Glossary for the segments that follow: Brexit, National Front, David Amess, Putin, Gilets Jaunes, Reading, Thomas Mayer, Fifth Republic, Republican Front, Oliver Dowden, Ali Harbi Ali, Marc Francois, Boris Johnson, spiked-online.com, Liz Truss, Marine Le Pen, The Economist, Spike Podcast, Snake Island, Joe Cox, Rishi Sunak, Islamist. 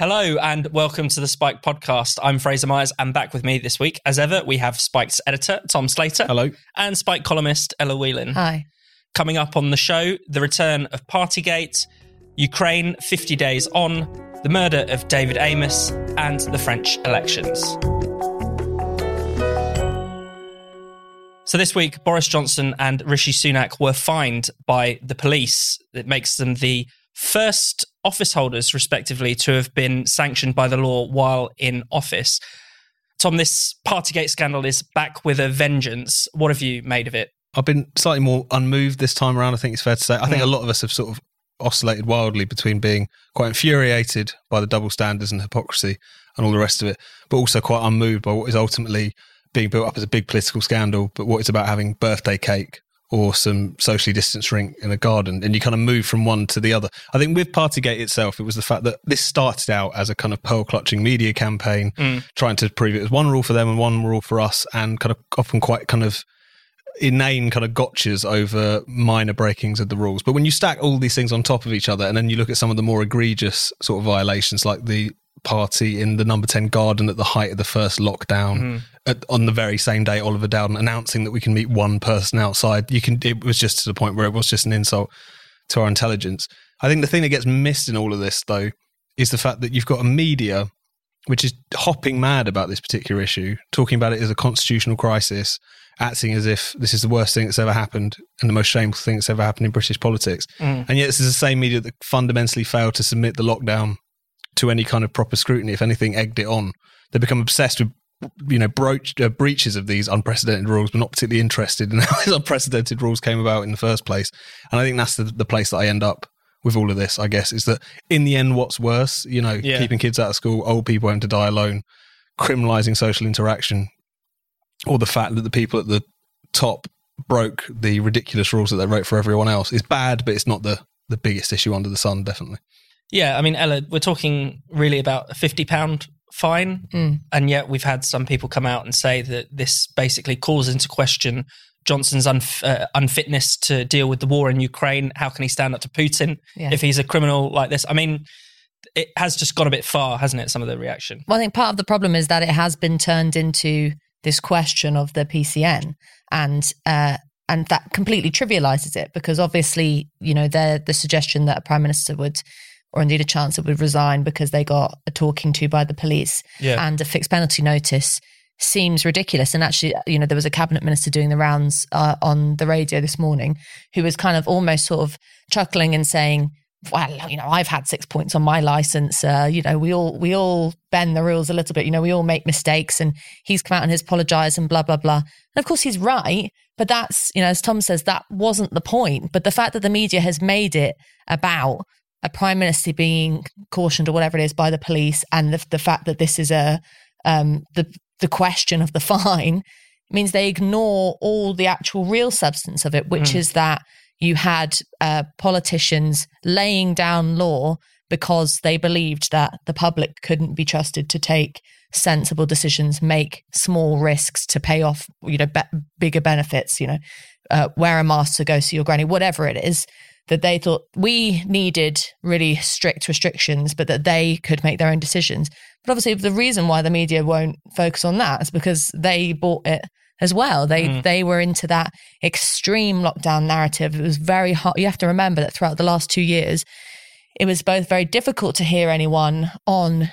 Hello and welcome to the Spike Podcast. I'm Fraser Myers, and back with me this week, as ever, we have Spike's editor, Tom Slater. Hello. And Spike columnist, Ella Whelan. Hi. Coming up on the show, the return of Partygate, Ukraine 50 days on, the murder of David Amess, and the French elections. So this week, Boris Johnson and Rishi Sunak were fined by the police. It makes them the first office holders, respectively, to have been sanctioned by the law while in office. Tom, this Partygate scandal is back with a vengeance. What have you made of it? I've been slightly more unmoved this time around, I think it's fair to say. I think a lot of us have sort of oscillated wildly between being quite infuriated by the double standards and hypocrisy and all the rest of it, but also quite unmoved by what is ultimately being built up as a big political scandal, but what it's about having birthday cake or some socially distanced drink in a garden, and you kind of move from one to the other. I think with Partygate itself, it was the fact that this started out as a kind of pearl-clutching media campaign, trying to prove it was one rule for them and one rule for us, and kind of often quite kind of inane kind of gotchas over minor breakings of the rules. But when you stack all these things on top of each other, and then you look at some of the more egregious sort of violations, like the party in the number 10 garden at the height of the first lockdown, on the very same day Oliver Dowden announcing that we can meet one person outside, it was just to the point where it was just an insult to our intelligence. I think the thing that gets missed in all of this, though, is the fact that you've got a media which is hopping mad about this particular issue, talking about it as a constitutional crisis, acting as if this is the worst thing that's ever happened and the most shameful thing that's ever happened in British politics. And yet this is the same media that fundamentally failed to submit the lockdown to any kind of proper scrutiny, if anything, egged it on. They become obsessed with, breaches of these unprecedented rules, but not particularly interested in how these unprecedented rules came about in the first place. And I think that's the place that I end up with all of this, I guess, is that in the end, what's worse, keeping kids out of school, old people having to die alone, criminalising social interaction, or the fact that the people at the top broke the ridiculous rules that they wrote for everyone else is bad, but it's not the biggest issue under the sun, definitely. Yeah, I mean, Ella, we're talking really about a £50 fine, and yet we've had some people come out and say that this basically calls into question Johnson's unfitness to deal with the war in Ukraine. How can he stand up to Putin if he's a criminal like this? I mean, it has just gone a bit far, hasn't it, some of the reaction? Well, I think part of the problem is that it has been turned into this question of the PCN, and that completely trivialises it, because obviously, the suggestion that a Prime Minister would, or indeed a chancellor would, resign because they got a talking to by the police and a fixed penalty notice seems ridiculous. And actually, there was a cabinet minister doing the rounds on the radio this morning who was kind of almost sort of chuckling and saying, well, I've had 6 points on my license. We all bend the rules a little bit. We all make mistakes, and he's come out and has apologised and blah, blah, blah. And of course he's right, but that's, as Tom says, that wasn't the point. But the fact that the media has made it about a Prime Minister being cautioned or whatever it is by the police, and the fact that this is the question of the fine, means they ignore all the actual real substance of it, which is that you had politicians laying down law because they believed that the public couldn't be trusted to take sensible decisions, make small risks to pay off, bigger benefits, wear a mask to go see your granny, whatever it is, that they thought we needed really strict restrictions, but that they could make their own decisions. But obviously the reason why the media won't focus on that is because they bought it as well. They were into that extreme lockdown narrative. It was very hard. You have to remember that throughout the last 2 years, it was both very difficult to hear anyone on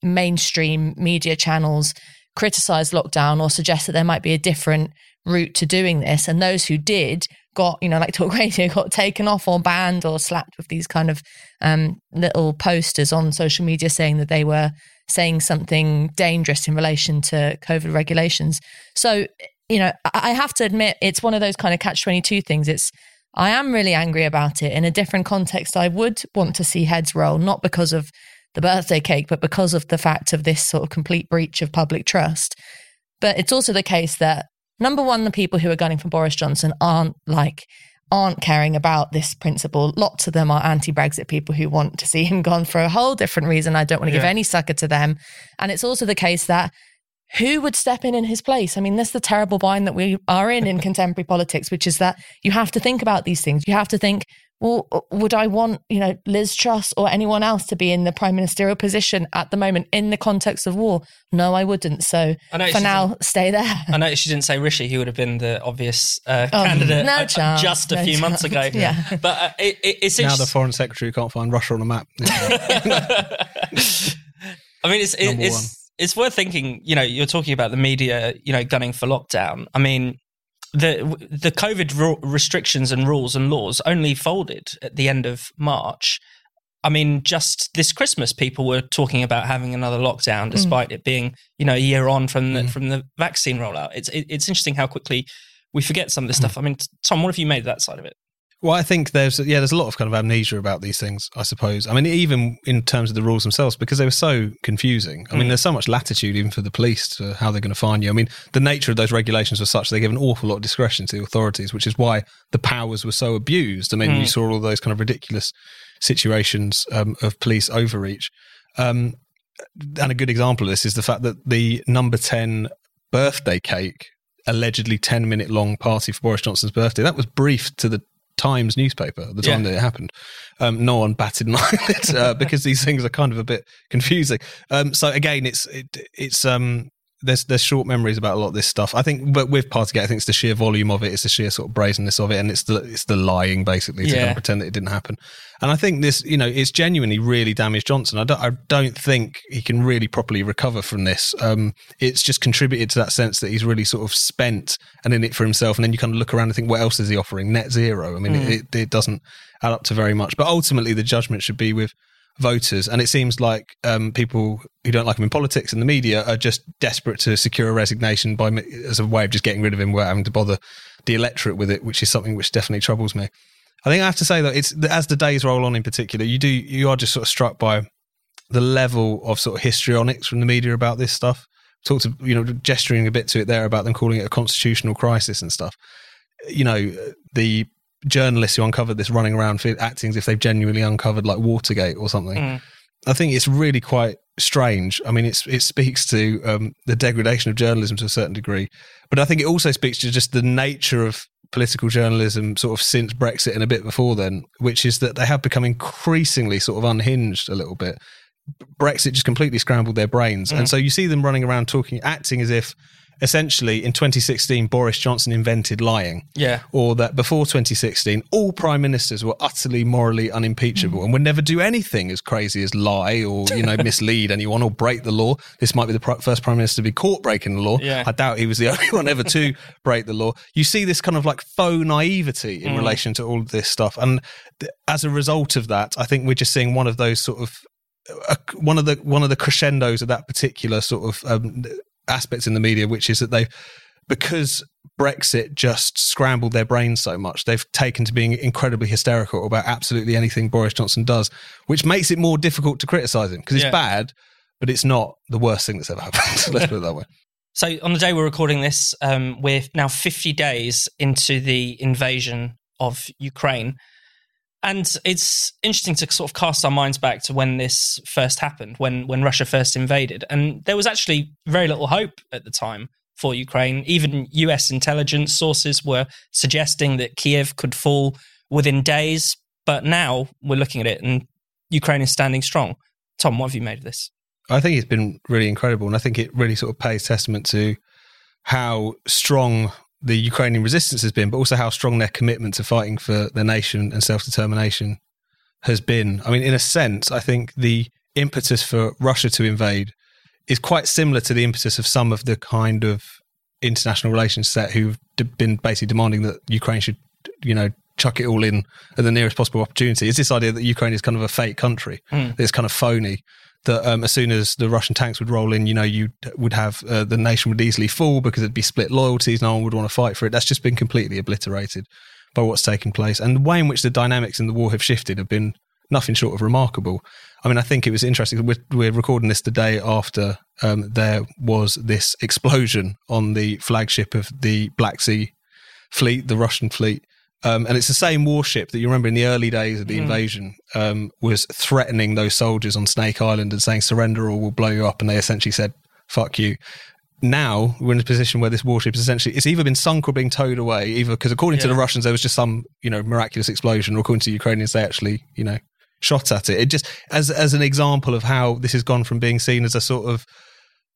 mainstream media channels criticise lockdown or suggest that there might be a different route to doing this. And those who did got, like talk radio, got taken off or banned or slapped with these kind of little posters on social media saying that they were saying something dangerous in relation to COVID regulations. So, I have to admit, it's one of those kind of catch-22 things. I am really angry about it. In a different context, I would want to see heads roll, not because of the birthday cake, but because of the fact of this sort of complete breach of public trust. But it's also the case that, number one, the people who are gunning for Boris Johnson aren't caring about this principle. Lots of them are anti-Brexit people who want to see him gone for a whole different reason. I don't want to give any sucker to them. And it's also the case that who would step in his place? I mean, that's the terrible bind that we are in contemporary politics, which is that you have to think about these things. You have to think, well, would I want, Liz Truss or anyone else to be in the prime ministerial position at the moment in the context of war? No, I wouldn't. So for now, stay there. I noticed she didn't say Rishi, who would have been the obvious candidate months ago. Yeah. But it's now the foreign secretary can't find Russia on a map. I mean, it's worth thinking. You're talking about the media, gunning for lockdown. I mean, the COVID restrictions and rules and laws only folded at the end of March. I mean, just this Christmas, people were talking about having another lockdown, despite it being, a year on from the vaccine rollout. It's interesting how quickly we forget some of this stuff. I mean, Tom, what have you made of that side of it? Well, I think there's a lot of kind of amnesia about these things, I suppose. I mean, even in terms of the rules themselves, because they were so confusing. I mean, there's so much latitude even for the police to how they're going to fine you. I mean, the nature of those regulations was such they gave an awful lot of discretion to the authorities, which is why the powers were so abused. I mean, you saw all those kind of ridiculous situations of police overreach. And a good example of this is the fact that the number 10 birthday cake, allegedly 10-minute long party for Boris Johnson's birthday, that was briefed to the Times newspaper at the time that it happened. No one batted an eyelid because these things are kind of a bit confusing. So again, there's short memories about a lot of this stuff. I think, but with Partygate, I think it's the sheer volume of it, it's the sheer sort of brazenness of it, and it's the lying basically to kind of pretend that it didn't happen. And I think this, it's genuinely really damaged Johnson. I don't think he can really properly recover from this. It's just contributed to that sense that he's really sort of spent and in it for himself. And then you kind of look around and think, what else is he offering? Net zero. I mean, it doesn't add up to very much. But ultimately, the judgment should be with voters, and it seems like people who don't like him in politics and the media are just desperate to secure a resignation as a way of just getting rid of him without having to bother the electorate with it, which is something which definitely troubles me. I think I have to say that it's as the days roll on in particular, you are just sort of struck by the level of sort of histrionics from the media about this stuff. Talked to, gesturing a bit to it there about them calling it a constitutional crisis and stuff. The journalists who uncovered this running around acting as if they've genuinely uncovered like Watergate or something. I think it's really quite strange. I mean, it speaks to the degradation of journalism to a certain degree, but I think it also speaks to just the nature of political journalism sort of since Brexit and a bit before then, which is that they have become increasingly sort of unhinged a little bit. Brexit just completely scrambled their brains. And so you see them running around acting as if essentially, in 2016, Boris Johnson invented lying. Yeah. Or that before 2016, all prime ministers were utterly morally unimpeachable and would never do anything as crazy as lie or, mislead anyone or break the law. This might be the first prime minister to be caught breaking the law. Yeah. I doubt he was the only one ever to break the law. You see this kind of like faux naivety in relation to all of this stuff. And as a result of that, I think we're just seeing one of those sort of, one of the crescendos of that particular sort of, aspects in the media, which is that because Brexit just scrambled their brains so much, they've taken to being incredibly hysterical about absolutely anything Boris Johnson does, which makes it more difficult to criticise him because it's bad, but it's not the worst thing that's ever happened. Let's put it that way. So on the day we're recording this, we're now 50 days into the invasion of Ukraine. And it's interesting to sort of cast our minds back to when this first happened, when Russia first invaded. And there was actually very little hope at the time for Ukraine. Even US intelligence sources were suggesting that Kiev could fall within days. But now we're looking at it and Ukraine is standing strong. Tom, what have you made of this? I think it's been really incredible. And I think it really sort of pays testament to how strong the Ukrainian resistance has been, but also how strong their commitment to fighting for their nation and self-determination has been. I mean, in a sense, I think the impetus for Russia to invade is quite similar to the impetus of some of the kind of international relations set who've been basically demanding that Ukraine should, chuck it all in at the nearest possible opportunity. It's this idea that Ukraine is kind of a fake country, that it's kind of phony, that as soon as the Russian tanks would roll in, you would have the nation would easily fall because it'd be split loyalties, no one would want to fight for it. That's just been completely obliterated by what's taken place. And the way in which the dynamics in the war have shifted have been nothing short of remarkable. I mean, I think it was interesting. We're recording this the day after there was this explosion on the flagship of the Black Sea fleet, the Russian fleet. And it's the same warship that you remember in the early days of the invasion was threatening those soldiers on Snake Island and saying, surrender or we'll blow you up. And they essentially said, fuck you. now we're in a position where this warship is essentially, it's either been sunk or being towed away, either because according to the Russians, there was just some, you know, miraculous explosion, or according to the Ukrainians, they actually, you know, shot at it. It just, as an example of how this has gone from being seen as a sort of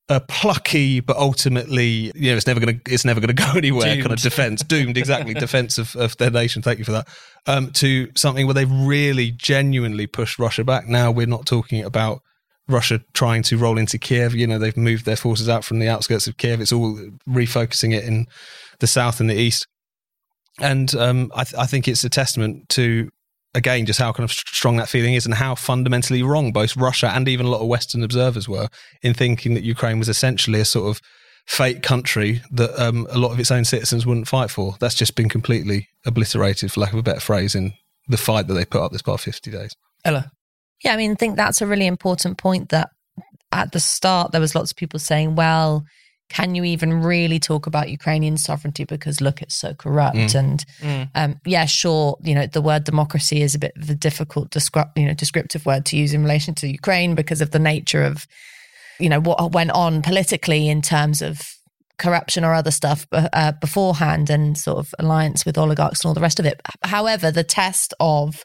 a plucky, but ultimately, you know, it's never going to go anywhere doomed. Kind of defense, doomed, exactly, defense of their nation. Thank you for that. To something where they've really genuinely pushed Russia back. Now we're not talking about Russia trying to roll into Kiev. You know, they've moved their forces out from the outskirts of Kiev. It's all refocusing it in the south and the east. And I think it's a testament to, again, just how kind of strong that feeling is, and how fundamentally wrong both Russia and even a lot of Western observers were in thinking that Ukraine was essentially a sort of fake country that a lot of its own citizens wouldn't fight for. That's just been completely obliterated, for lack of a better phrase, in the fight that they put up this past 50 days. Ella? Yeah, I mean, I think that's a really important point, that at the start there was lots of people saying, well, can you even really talk about Ukrainian sovereignty? Because look, it's so corrupt. Yeah, sure. You know, the word democracy is a bit of a difficult descriptive word to use in relation to Ukraine because of the nature of, you know, what went on politically in terms of corruption or other stuff beforehand, and sort of alliance with oligarchs and all the rest of it. However, the test of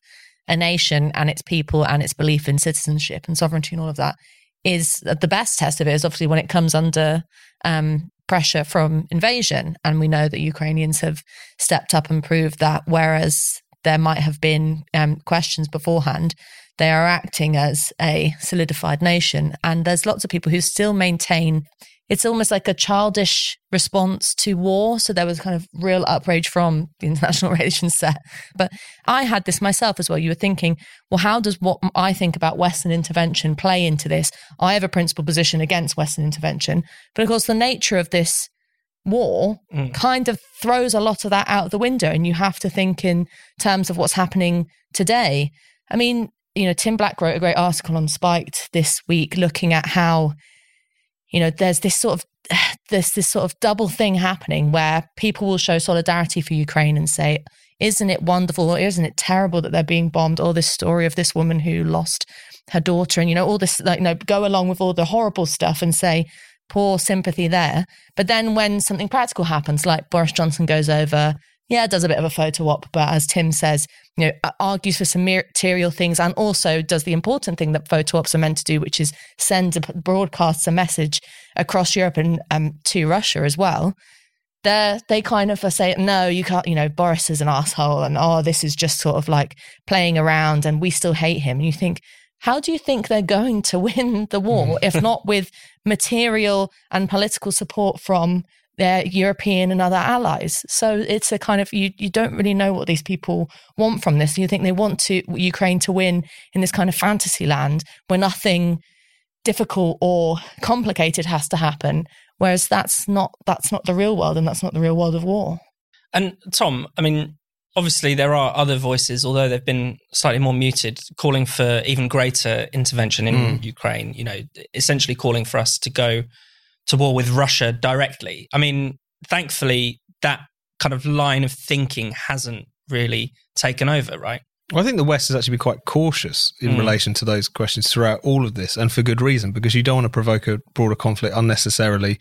a nation and its people and its belief in citizenship and sovereignty and all of that, is the best test of it is obviously when it comes under pressure from invasion. And we know that Ukrainians have stepped up and proved that, whereas there might have been questions beforehand, they are acting as a solidified nation. And there's lots of people who still maintain, it's almost like a childish response to war. So there was kind of real outrage from the international relations set. But I had this myself as well. You were thinking, well, how does what I think about Western intervention play into this? I have a principal position against Western intervention. But of course, the nature of this war kind of throws a lot of that out of the window. And you have to think in terms of what's happening today. I mean, you know, Tim Black wrote a great article on Spiked this week looking at how, you know, there's this sort of double thing happening where people will show solidarity for Ukraine and say, isn't it wonderful or isn't it terrible that they're being bombed? Or this story of this woman who lost her daughter and, you know, all this, like, you know, go along with all the horrible stuff and say, poor sympathy there. But then when something practical happens, like Boris Johnson goes over, does a bit of a photo op, but as Tim says, you know, argues for some material things and also does the important thing that photo ops are meant to do, which is broadcasts a message across Europe and to Russia as well. They kind of say, no, you can't, you know, Boris is an asshole, and this is just sort of like playing around and we still hate him. And you think, how do you think they're going to win the war if not with material and political support from their European and other allies? So it's a kind of, you don't really know what these people want from this. You think they want Ukraine to win in this kind of fantasy land where nothing difficult or complicated has to happen, whereas that's not the real world, and that's not the real world of war. And Tom, I mean, obviously there are other voices, although they've been slightly more muted, calling for even greater intervention in Ukraine, you know, essentially calling for us to go to war with Russia directly. I mean, thankfully, that kind of line of thinking hasn't really taken over, right? Well, I think the West has actually been quite cautious in relation to those questions throughout all of this, and for good reason, because you don't want to provoke a broader conflict unnecessarily.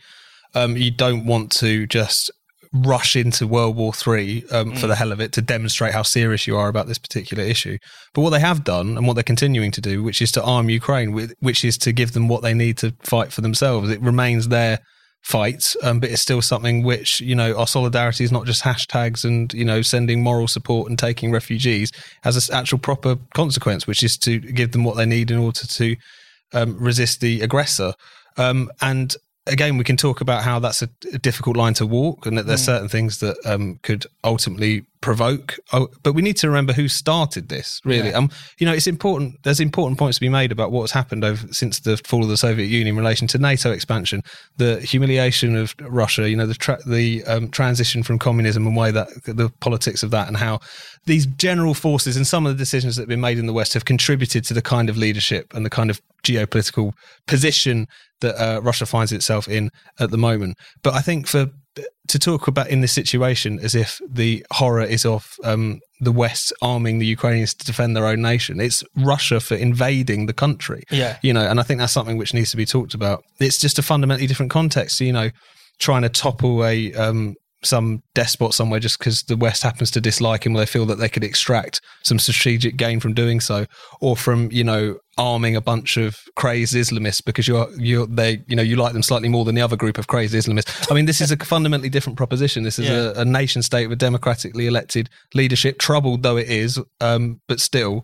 You don't want to just rush into World War III for the hell of it, to demonstrate how serious you are about this particular issue. But what they have done, and what they're continuing to do, which is to arm Ukraine, which is to give them what they need to fight for themselves. It remains their fight, but it's still something which, you know, our solidarity is not just hashtags and, you know, sending moral support and taking refugees, has an actual proper consequence, which is to give them what they need in order to resist the aggressor. And again, we can talk about how that's a difficult line to walk, and that there's certain things that could ultimately provoke. But we need to remember who started this, really. Yeah. You know, it's important. There's important points to be made about what's happened since the fall of the Soviet Union in relation to NATO expansion, the humiliation of Russia, you know, the transition from communism and the politics of that, and how these general forces and some of the decisions that have been made in the West have contributed to the kind of leadership and the kind of geopolitical position that Russia finds itself in at the moment. But I think for to talk about in this situation as if the horror is of the West arming the Ukrainians to defend their own nation. It's Russia for invading the country. Yeah. You know, and I think that's something which needs to be talked about. It's just a fundamentally different context. So, you know, trying to topple a some despot somewhere just because the West happens to dislike him, or they feel that they could extract some strategic gain from doing so, or from, you know, arming a bunch of crazed Islamists because you like them slightly more than the other group of crazed Islamists. I mean, this is a fundamentally different proposition. This is a nation state with democratically elected leadership, troubled though it is, but still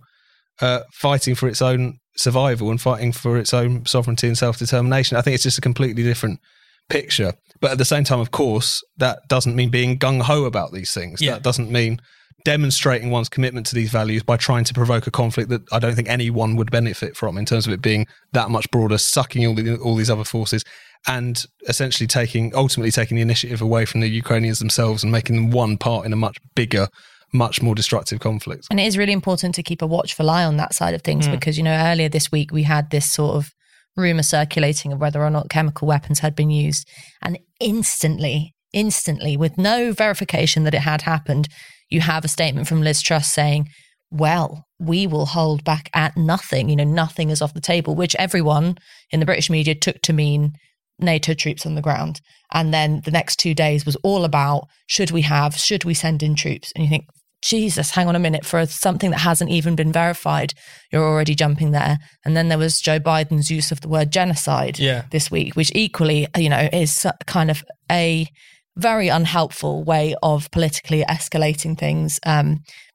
fighting for its own survival and fighting for its own sovereignty and self-determination. I think it's just a completely different picture. But at the same time, of course, that doesn't mean being gung-ho about these things. Yeah. That doesn't mean demonstrating one's commitment to these values by trying to provoke a conflict that I don't think anyone would benefit from in terms of it being that much broader, sucking all these other forces and essentially ultimately taking the initiative away from the Ukrainians themselves and making them one part in a much bigger, much more destructive conflict. And it is really important to keep a watchful eye on that side of things because, you know, earlier this week we had this sort of rumor circulating of whether or not chemical weapons had been used. And instantly, with no verification that it had happened, you have a statement from Liz Truss saying, well, we will hold back at nothing. You know, nothing is off the table, which everyone in the British media took to mean NATO troops on the ground. And then the next 2 days was all about, should we send in troops? And you think, Jesus, hang on a minute, for something that hasn't even been verified, you're already jumping there. And then there was Joe Biden's use of the word genocide this week, which equally, you know, is kind of a very unhelpful way of politically escalating things.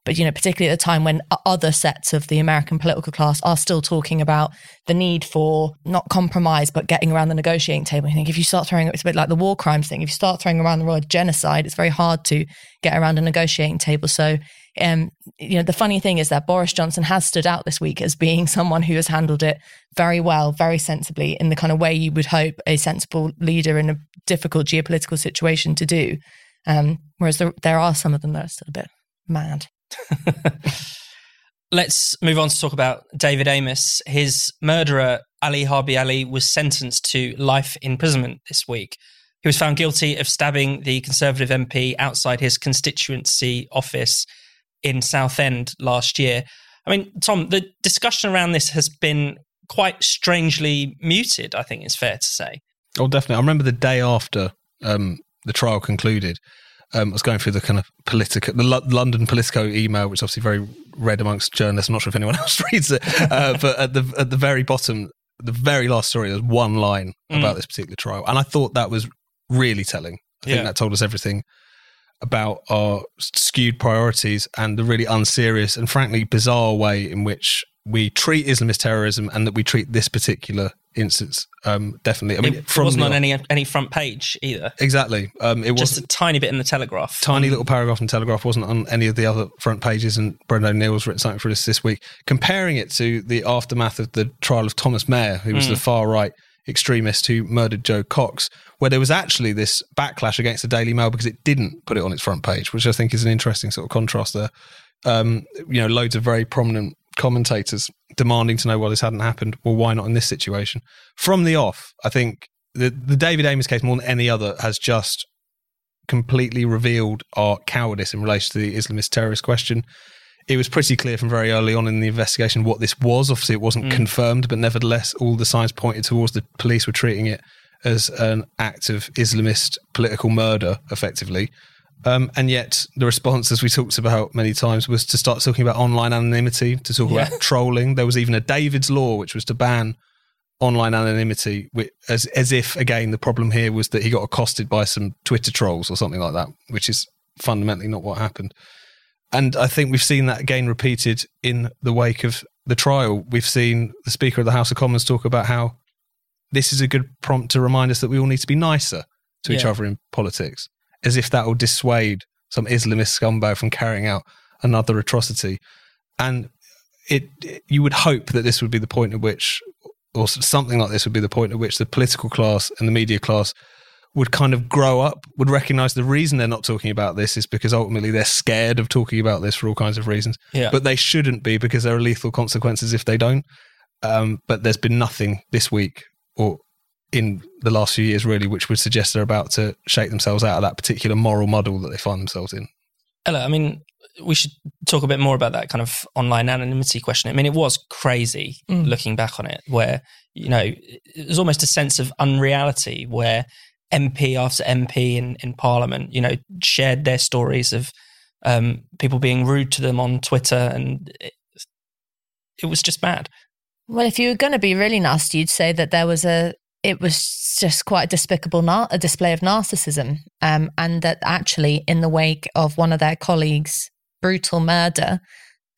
But, you know, particularly at a time when other sets of the American political class are still talking about the need for not compromise, but getting around the negotiating table. I think if you start throwing, it's a bit like the war crimes thing. If you start throwing around the word genocide, it's very hard to get around a negotiating table. So, you know, the funny thing is that Boris Johnson has stood out this week as being someone who has handled it very well, very sensibly, in the kind of way you would hope a sensible leader in a difficult geopolitical situation to do. Whereas there are some of them that are still a bit mad. Let's move on to talk about David Amess. His murderer, Ali Harbi Ali, was sentenced to life imprisonment this week. He was found guilty of stabbing the Conservative MP outside his constituency office in Southend last year. I mean, Tom, the discussion around this has been quite strangely muted, I think it's fair to say. Oh, definitely. I remember the day after the trial concluded, I was going through the kind of London Politico email, which is obviously very read amongst journalists. I'm not sure if anyone else reads it, but at the very bottom, the very last story, there's one line about this particular trial, and I thought that was really telling. I think that told us everything about our skewed priorities and the really unserious and frankly bizarre way in which we treat Islamist terrorism, and that we treat this particular instance definitely. I mean, it wasn't on any front page either. Exactly. It was just a tiny bit in the Telegraph. Tiny little paragraph in the Telegraph, wasn't on any of the other front pages. And Brendan O'Neill's written something for us this week, comparing it to the aftermath of the trial of Thomas Mayer, who was the far right extremist who murdered Joe Cox, where there was actually this backlash against the Daily Mail because it didn't put it on its front page, which I think is an interesting sort of contrast there. You know, loads of very prominent commentators demanding to know why this hadn't happened. Well, why not in this situation? From the off, I think the David Amess case, more than any other, has just completely revealed our cowardice in relation to the Islamist terrorist question. It was pretty clear from very early on in the investigation what this was. Obviously, it wasn't confirmed, but nevertheless, all the signs pointed towards the police were treating it as an act of Islamist political murder, effectively. And yet the response, as we talked about many times, was to start talking about online anonymity, to talk about trolling. There was even a David's Law, which was to ban online anonymity, which, as if, again, the problem here was that he got accosted by some Twitter trolls or something like that, which is fundamentally not what happened. And I think we've seen that again repeated in the wake of the trial. We've seen the Speaker of the House of Commons talk about how this is a good prompt to remind us that we all need to be nicer to each other in politics, as if that will dissuade some Islamist scumbag from carrying out another atrocity. And you would hope that this would be the point at which, or something like this would be the point at which the political class and the media class would kind of grow up, would recognise the reason they're not talking about this is because ultimately they're scared of talking about this for all kinds of reasons. Yeah. But they shouldn't be, because there are lethal consequences if they don't. But there's been nothing this week or in the last few years, really, which would suggest they're about to shake themselves out of that particular moral muddle that they find themselves in. Ella, I mean, we should talk a bit more about that kind of online anonymity question. I mean, it was crazy looking back on it, where, you know, there's almost a sense of unreality where MP after MP in Parliament, you know, shared their stories of people being rude to them on Twitter, and it was just bad. Well, if you were going to be really nasty, you'd say that it was just quite a despicable a display of narcissism, and that actually in the wake of one of their colleagues' brutal murder,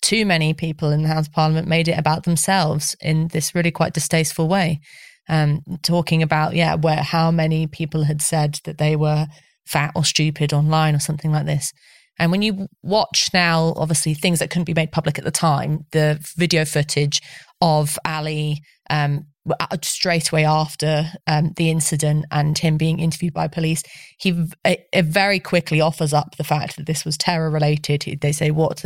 too many people in the House of Parliament made it about themselves in this really quite distasteful way. Talking about, where how many people had said that they were fat or stupid online or something like this. And when you watch now, obviously, things that couldn't be made public at the time, the video footage of Ali straight away after the incident and him being interviewed by police, he very quickly offers up the fact that this was terror-related. They say, what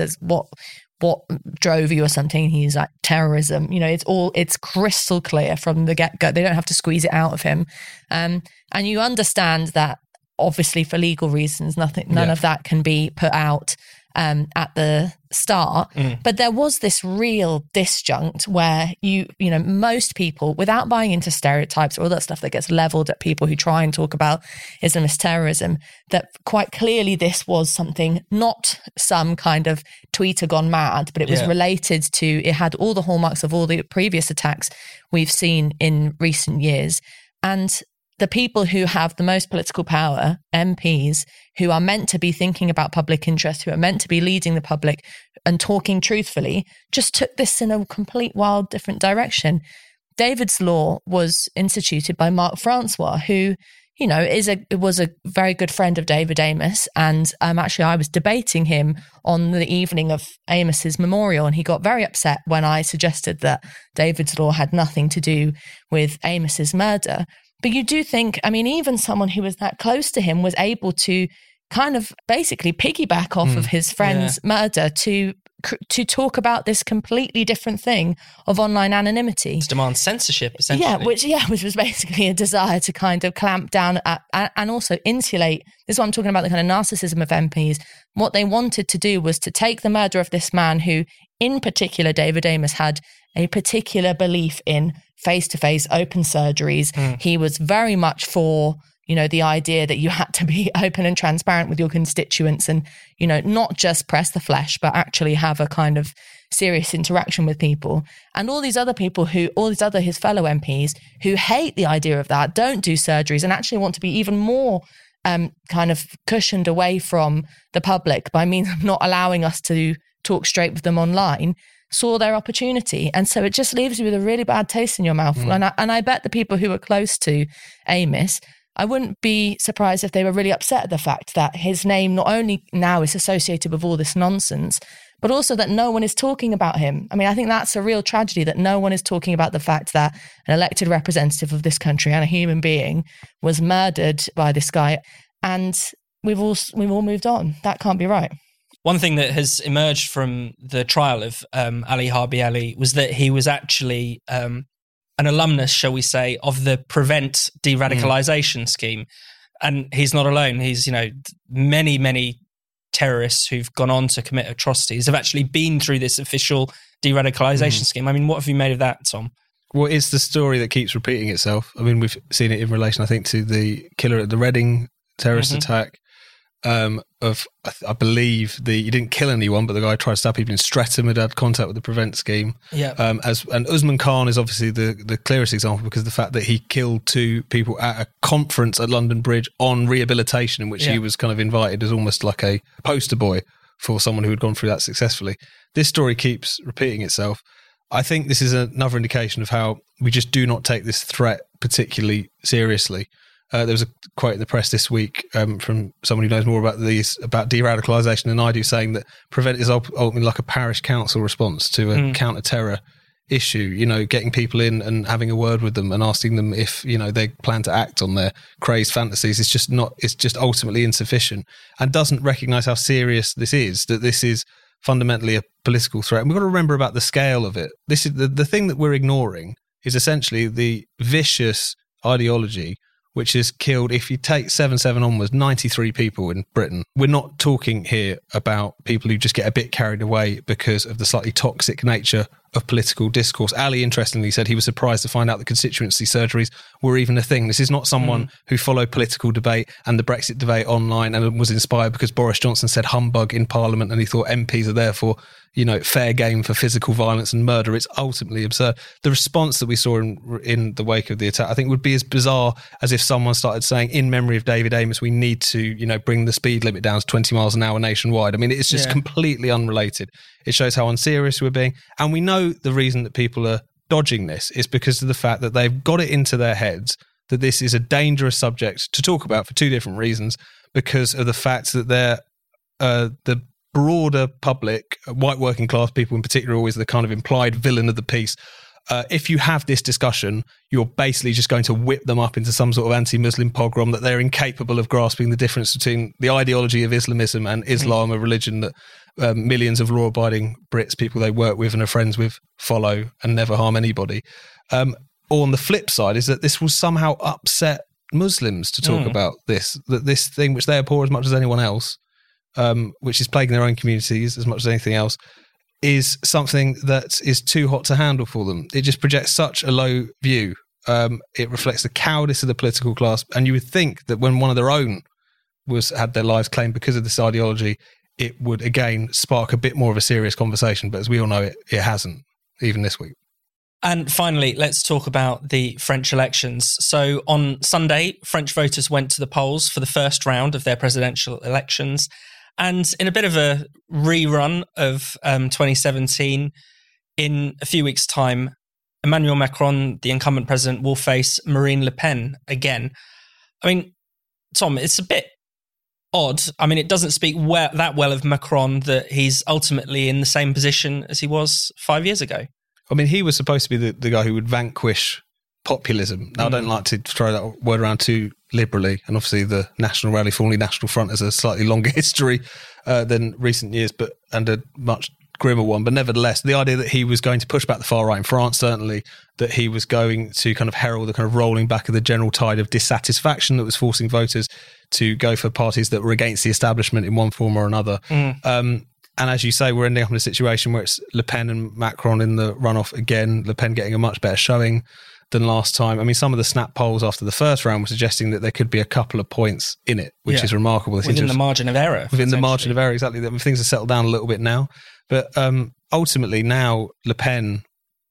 drove you or something? And he's like, terrorism. You know, it's crystal clear from the get-go. They don't have to squeeze it out of him. And you understand that, obviously, for legal reasons, none of that can be put out at the start. But there was this real disjunct where you know, most people, without buying into stereotypes or all that stuff that gets leveled at people who try and talk about Islamist terrorism, that quite clearly this was something, not some kind of tweeter gone mad, but it was related to, it had all the hallmarks of all the previous attacks we've seen in recent years. And the people who have the most political power, MPs, who are meant to be thinking about public interest, who are meant to be leading the public and talking truthfully, just took this in a complete wild different direction. David's Law was instituted by Marc Francois, who, you know, was a very good friend of David Amess. And actually, I was debating him on the evening of Amess's memorial, and he got very upset when I suggested that David's Law had nothing to do with Amess's murder. But you do think, I mean, even someone who was that close to him was able to kind of basically piggyback off of his friend's murder to talk about this completely different thing of online anonymity. To demand censorship, essentially. Which was basically a desire to kind of clamp down at, and also insulate. This is what I'm talking about, the kind of narcissism of MPs. What they wanted to do was to take the murder of this man who, in particular, David Amess had a particular belief in face-to-face open surgeries. He was very much for, you know, the idea that you had to be open and transparent with your constituents and, you know, not just press the flesh, but actually have a kind of serious interaction with people. And all these other his fellow MPs who hate the idea of that, don't do surgeries and actually want to be even more kind of cushioned away from the public by means of not allowing us to talk straight with them online, saw their opportunity. And so it just leaves you with a really bad taste in your mouth. And I bet the people who were close to Amess, I wouldn't be surprised if they were really upset at the fact that his name not only now is associated with all this nonsense, but also that no one is talking about him. I mean, I think that's a real tragedy, that no one is talking about the fact that an elected representative of this country and a human being was murdered by this guy. And we've all moved on. That can't be right. One thing that has emerged from the trial of Ali Harbi Ali was that he was actually an alumnus, shall we say, of the Prevent de-radicalisation scheme. And he's not alone. He's, you know, many, many terrorists who've gone on to commit atrocities have actually been through this official de-radicalisation scheme. I mean, what have you made of that, Tom? Well, it's the story that keeps repeating itself. I mean, we've seen it in relation, I think, to the killer at the Reading terrorist attack. I believe he didn't kill anyone, but the guy tried to stab people in Streatham, had had contact with the Prevent scheme. And Usman Khan is obviously the clearest example, because the fact that he killed two people at a conference at London Bridge on rehabilitation, in which he was kind of invited as almost like a poster boy for someone who had gone through that successfully. This story keeps repeating itself. I think this is another indication of how we just do not take this threat particularly seriously. There was a quote in the press this week from someone who knows more about these, about de-radicalisation than I do, saying that Prevent is ultimately like a parish council response to a counter-terror issue, you know, getting people in and having a word with them and asking them if, you know, they plan to act on their crazed fantasies. It's just ultimately insufficient and doesn't recognise how serious this is, that this is fundamentally a political threat. And we've got to remember about the scale of it. This is the thing that we're ignoring is essentially the vicious ideology which has killed, if you take 7/7 onwards, 93 people in Britain. We're not talking here about people who just get a bit carried away because of the slightly toxic nature of political discourse. Ali, interestingly, said he was surprised to find out that constituency surgeries were even a thing. This is not someone who followed political debate and the Brexit debate online and was inspired because Boris Johnson said humbug in Parliament and he thought MPs are therefore, you know, fair game for physical violence and murder. It's ultimately absurd. The response that we saw in the wake of the attack, I think, would be as bizarre as if someone started saying, in memory of David Amess, we need to, you know, bring the speed limit down to 20 miles an hour nationwide. I mean, it's just completely unrelated. It shows how unserious we're being. And we know the reason that people are dodging this is because of the fact that they've got it into their heads that this is a dangerous subject to talk about for two different reasons, because of the fact that they're the broader public, white working class people in particular, always the kind of implied villain of the piece. If you have this discussion, you're basically just going to whip them up into some sort of anti-Muslim pogrom that they're incapable of grasping the difference between the ideology of Islamism and Islam, a religion that millions of law-abiding Brits, people they work with and are friends with, follow and never harm anybody. Or on the flip side is that this will somehow upset Muslims to talk about this, that this thing which they abhor as much as anyone else, which is plaguing their own communities as much as anything else, is something that is too hot to handle for them. It just projects such a low view. It reflects the cowardice of the political class. And you would think that when one of their own had their lives claimed because of this ideology, it would again spark a bit more of a serious conversation. But as we all know, it hasn't, even this week. And finally, let's talk about the French elections. So on Sunday, French voters went to the polls for the first round of their presidential elections. And in a bit of a rerun of 2017, in a few weeks' time, Emmanuel Macron, the incumbent president, will face Marine Le Pen again. I mean, Tom, it's a bit odd. I mean, it doesn't speak that well of Macron that he's ultimately in the same position as he was 5 years ago. I mean, he was supposed to be the guy who would vanquish populism. Now, I don't like to throw that word around too liberally, and obviously the National Rally, formerly National Front, has a slightly longer history than recent years, but and a much grimmer one. But nevertheless, the idea that he was going to push back the far right in France, certainly, that he was going to kind of herald the kind of rolling back of the general tide of dissatisfaction that was forcing voters to go for parties that were against the establishment in one form or another. And as you say, we're ending up in a situation where it's Le Pen and Macron in the runoff again, Le Pen getting a much better showing than last time. I mean, some of the snap polls after the first round were suggesting that there could be a couple of points in it, which is remarkable. Within the margin of error. Within the margin of error, exactly. Things have settled down a little bit now. But ultimately now Le Pen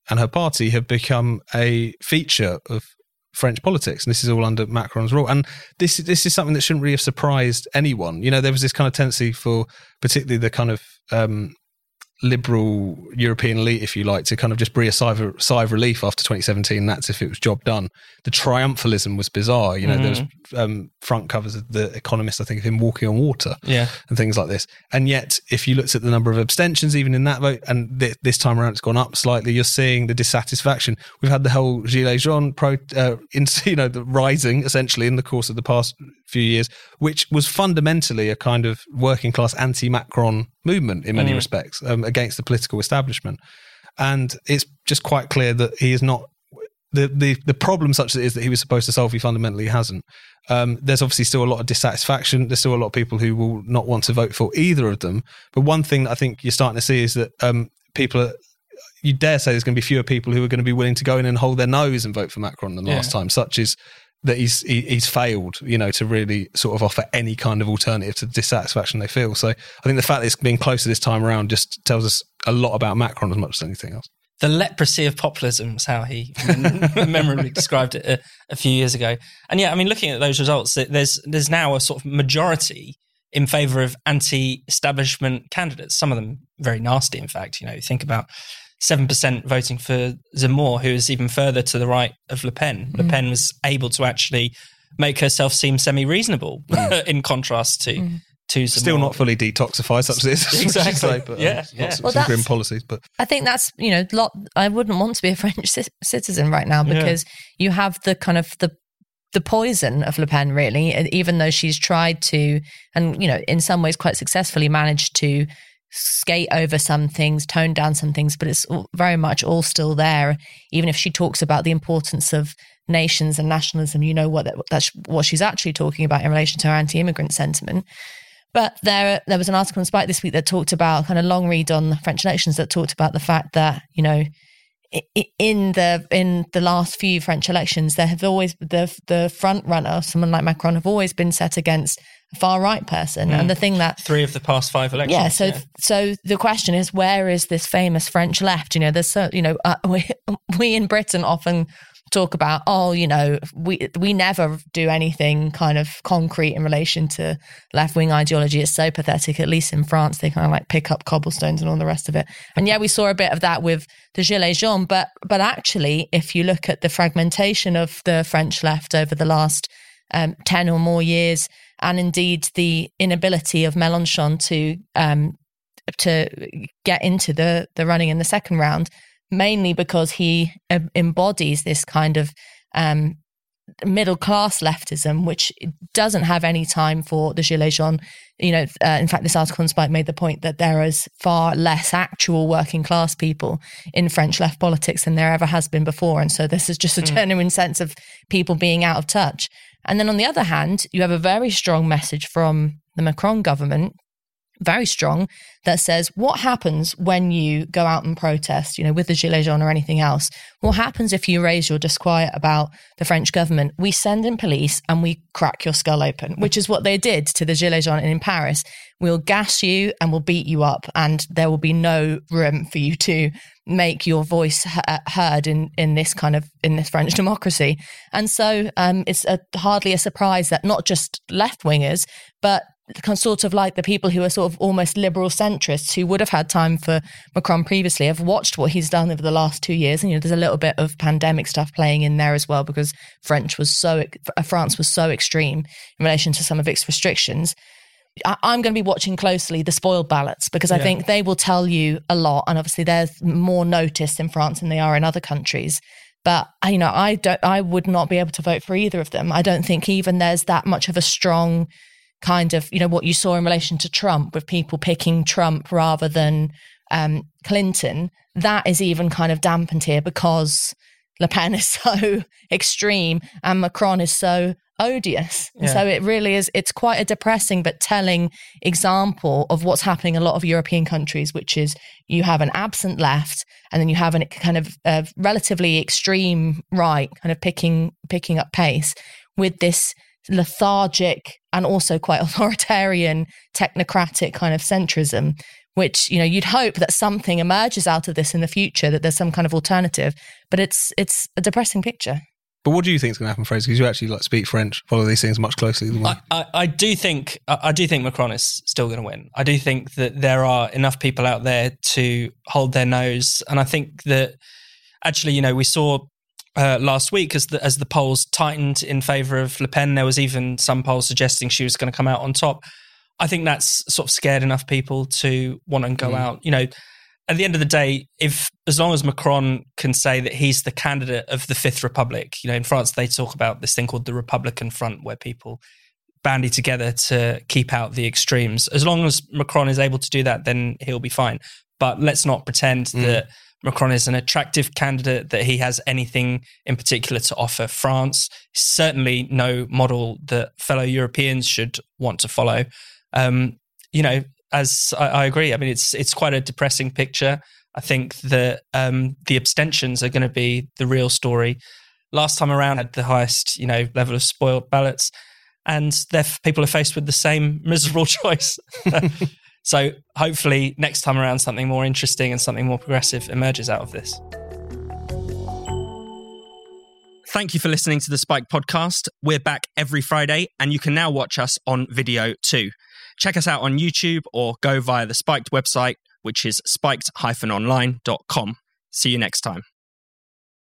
and her party have become a feature of French politics, and this is all under Macron's rule. And this is something that shouldn't really have surprised anyone. You know, there was this kind of tendency for particularly the kind of liberal European elite, if you like, to kind of just breathe a sigh of relief after 2017. That's if it was job done. The triumphalism was bizarre. You know, there's front covers of The Economist, I think, of him walking on water and things like this. And yet, if you looked at the number of abstentions, even in that vote, and this time around it's gone up slightly, you're seeing the dissatisfaction. We've had the whole Gilets Jaunes the rising, essentially, in the course of the past few years, which was fundamentally a kind of working class anti-Macron movement in many respects, against the political establishment. And it's just quite clear that he is not the problem such as it is that he was supposed to solve, he fundamentally hasn't. There's obviously still a lot of dissatisfaction. There's still a lot of people who will not want to vote for either of them. But one thing that I think you're starting to see is that people are, you dare say there's going to be fewer people who are going to be willing to go in and hold their nose and vote for Macron than last time, such as that he's failed, you know, to really sort of offer any kind of alternative to the dissatisfaction they feel. So I think the fact that it's being closer this time around just tells us a lot about Macron as much as anything else. The leprosy of populism is how he memorably described it a few years ago. And yeah, I mean, looking at those results, there's now a sort of majority in favour of anti-establishment candidates, some of them very nasty, in fact. You know, think about 7% voting for Zemmour, who is even further to the right of Le Pen. Le Pen was able to actually make herself seem semi-reasonable in contrast to Zemmour. Still not fully detoxified, such as it is. Exactly. Say, but, some grim policies. But I think that's, you know, I wouldn't want to be a French citizen right now because you have the kind of the poison of Le Pen, really, even though she's tried to, and, you know, in some ways quite successfully managed to skate over some things, tone down some things, but it's very much all still there. Even if she talks about the importance of nations and nationalism, you know what that's what she's actually talking about in relation to her anti-immigrant sentiment. But there was an article on Spike this week that talked about, kind of long read on the French elections, that talked about the fact that, you know, in the last few French elections, there have always the front runner, someone like Macron, have always been set against a far right person. And the thing that 3 of the past 5 elections. Yeah. So the question is, where is this famous French left? You know, there's so, you know, we in Britain often talk about, oh, you know, we never do anything kind of concrete in relation to left-wing ideology. It's so pathetic. At least in France, they kind of like pick up cobblestones and all the rest of it. And yeah, we saw a bit of that with the Gilets Jaunes, but actually, if you look at the fragmentation of the French left over the last 10 or more years, and indeed the inability of Melenchon to get into the running in the second round, mainly because he embodies this kind of middle-class leftism, which doesn't have any time for the Gilets Jaunes. You know, in fact, this article on Spike made the point that there is far less actual working-class people in French left politics than there ever has been before. And so this is just a genuine sense of people being out of touch. And then on the other hand, you have a very strong message from the Macron government, very strong, that says what happens when you go out and protest, you know, with the Gilets Jaunes or anything else. What happens if you raise your disquiet about the French government? We send in police and we crack your skull open, which is what they did to the Gilets Jaunes in Paris. We'll gas you and we'll beat you up, and there will be no room for you to make your voice heard in this French democracy. And so it's hardly a surprise that not just left-wingers, but sort of like the people who are sort of almost liberal centrists who would have had time for Macron previously have watched what he's done over the last 2 years. And, you know, there's a little bit of pandemic stuff playing in there as well, because France was so extreme in relation to some of its restrictions. I'm going to be watching closely the spoil ballots, because I think they will tell you a lot. And obviously there's more notice in France than they are in other countries. But, you know, I would not be able to vote for either of them. I don't think even there's that much of a strong kind of, you know, what you saw in relation to Trump, with people picking Trump rather than Clinton, that is even kind of dampened here, because Le Pen is so extreme and Macron is so odious. And so it really is, it's quite a depressing but telling example of what's happening in a lot of European countries, which is you have an absent left and then you have a kind of a relatively extreme right kind of picking up pace with this lethargic and also quite authoritarian technocratic kind of centrism, which, you know, you'd hope that something emerges out of this in the future, that there's some kind of alternative, but it's a depressing picture. But what do you think is going to happen, Fraser? Because you actually like speak French, follow these things much closely. I do think Macron is still going to win. I do think that there are enough people out there to hold their nose, and I think that actually, you know, we saw last week, as the polls tightened in favour of Le Pen, there was even some polls suggesting she was going to come out on top. I think that's sort of scared enough people to want to go out. You know, at the end of the day, as long as Macron can say that he's the candidate of the Fifth Republic, you know, in France they talk about this thing called the Republican Front, where people bandy together to keep out the extremes. As long as Macron is able to do that, then he'll be fine. But let's not pretend that Macron is an attractive candidate, that he has anything in particular to offer France. Certainly no model that fellow Europeans should want to follow. You know, as I agree, I mean, it's quite a depressing picture. I think that the abstentions are going to be the real story. Last time around had the highest, you know, level of spoiled ballots, and people are faced with the same miserable choice. So hopefully next time around something more interesting and something more progressive emerges out of this. Thank you for listening to the Spike Podcast. We're back every Friday, and you can now watch us on video too. Check us out on YouTube or go via the Spiked website, which is spiked-online.com. See you next time.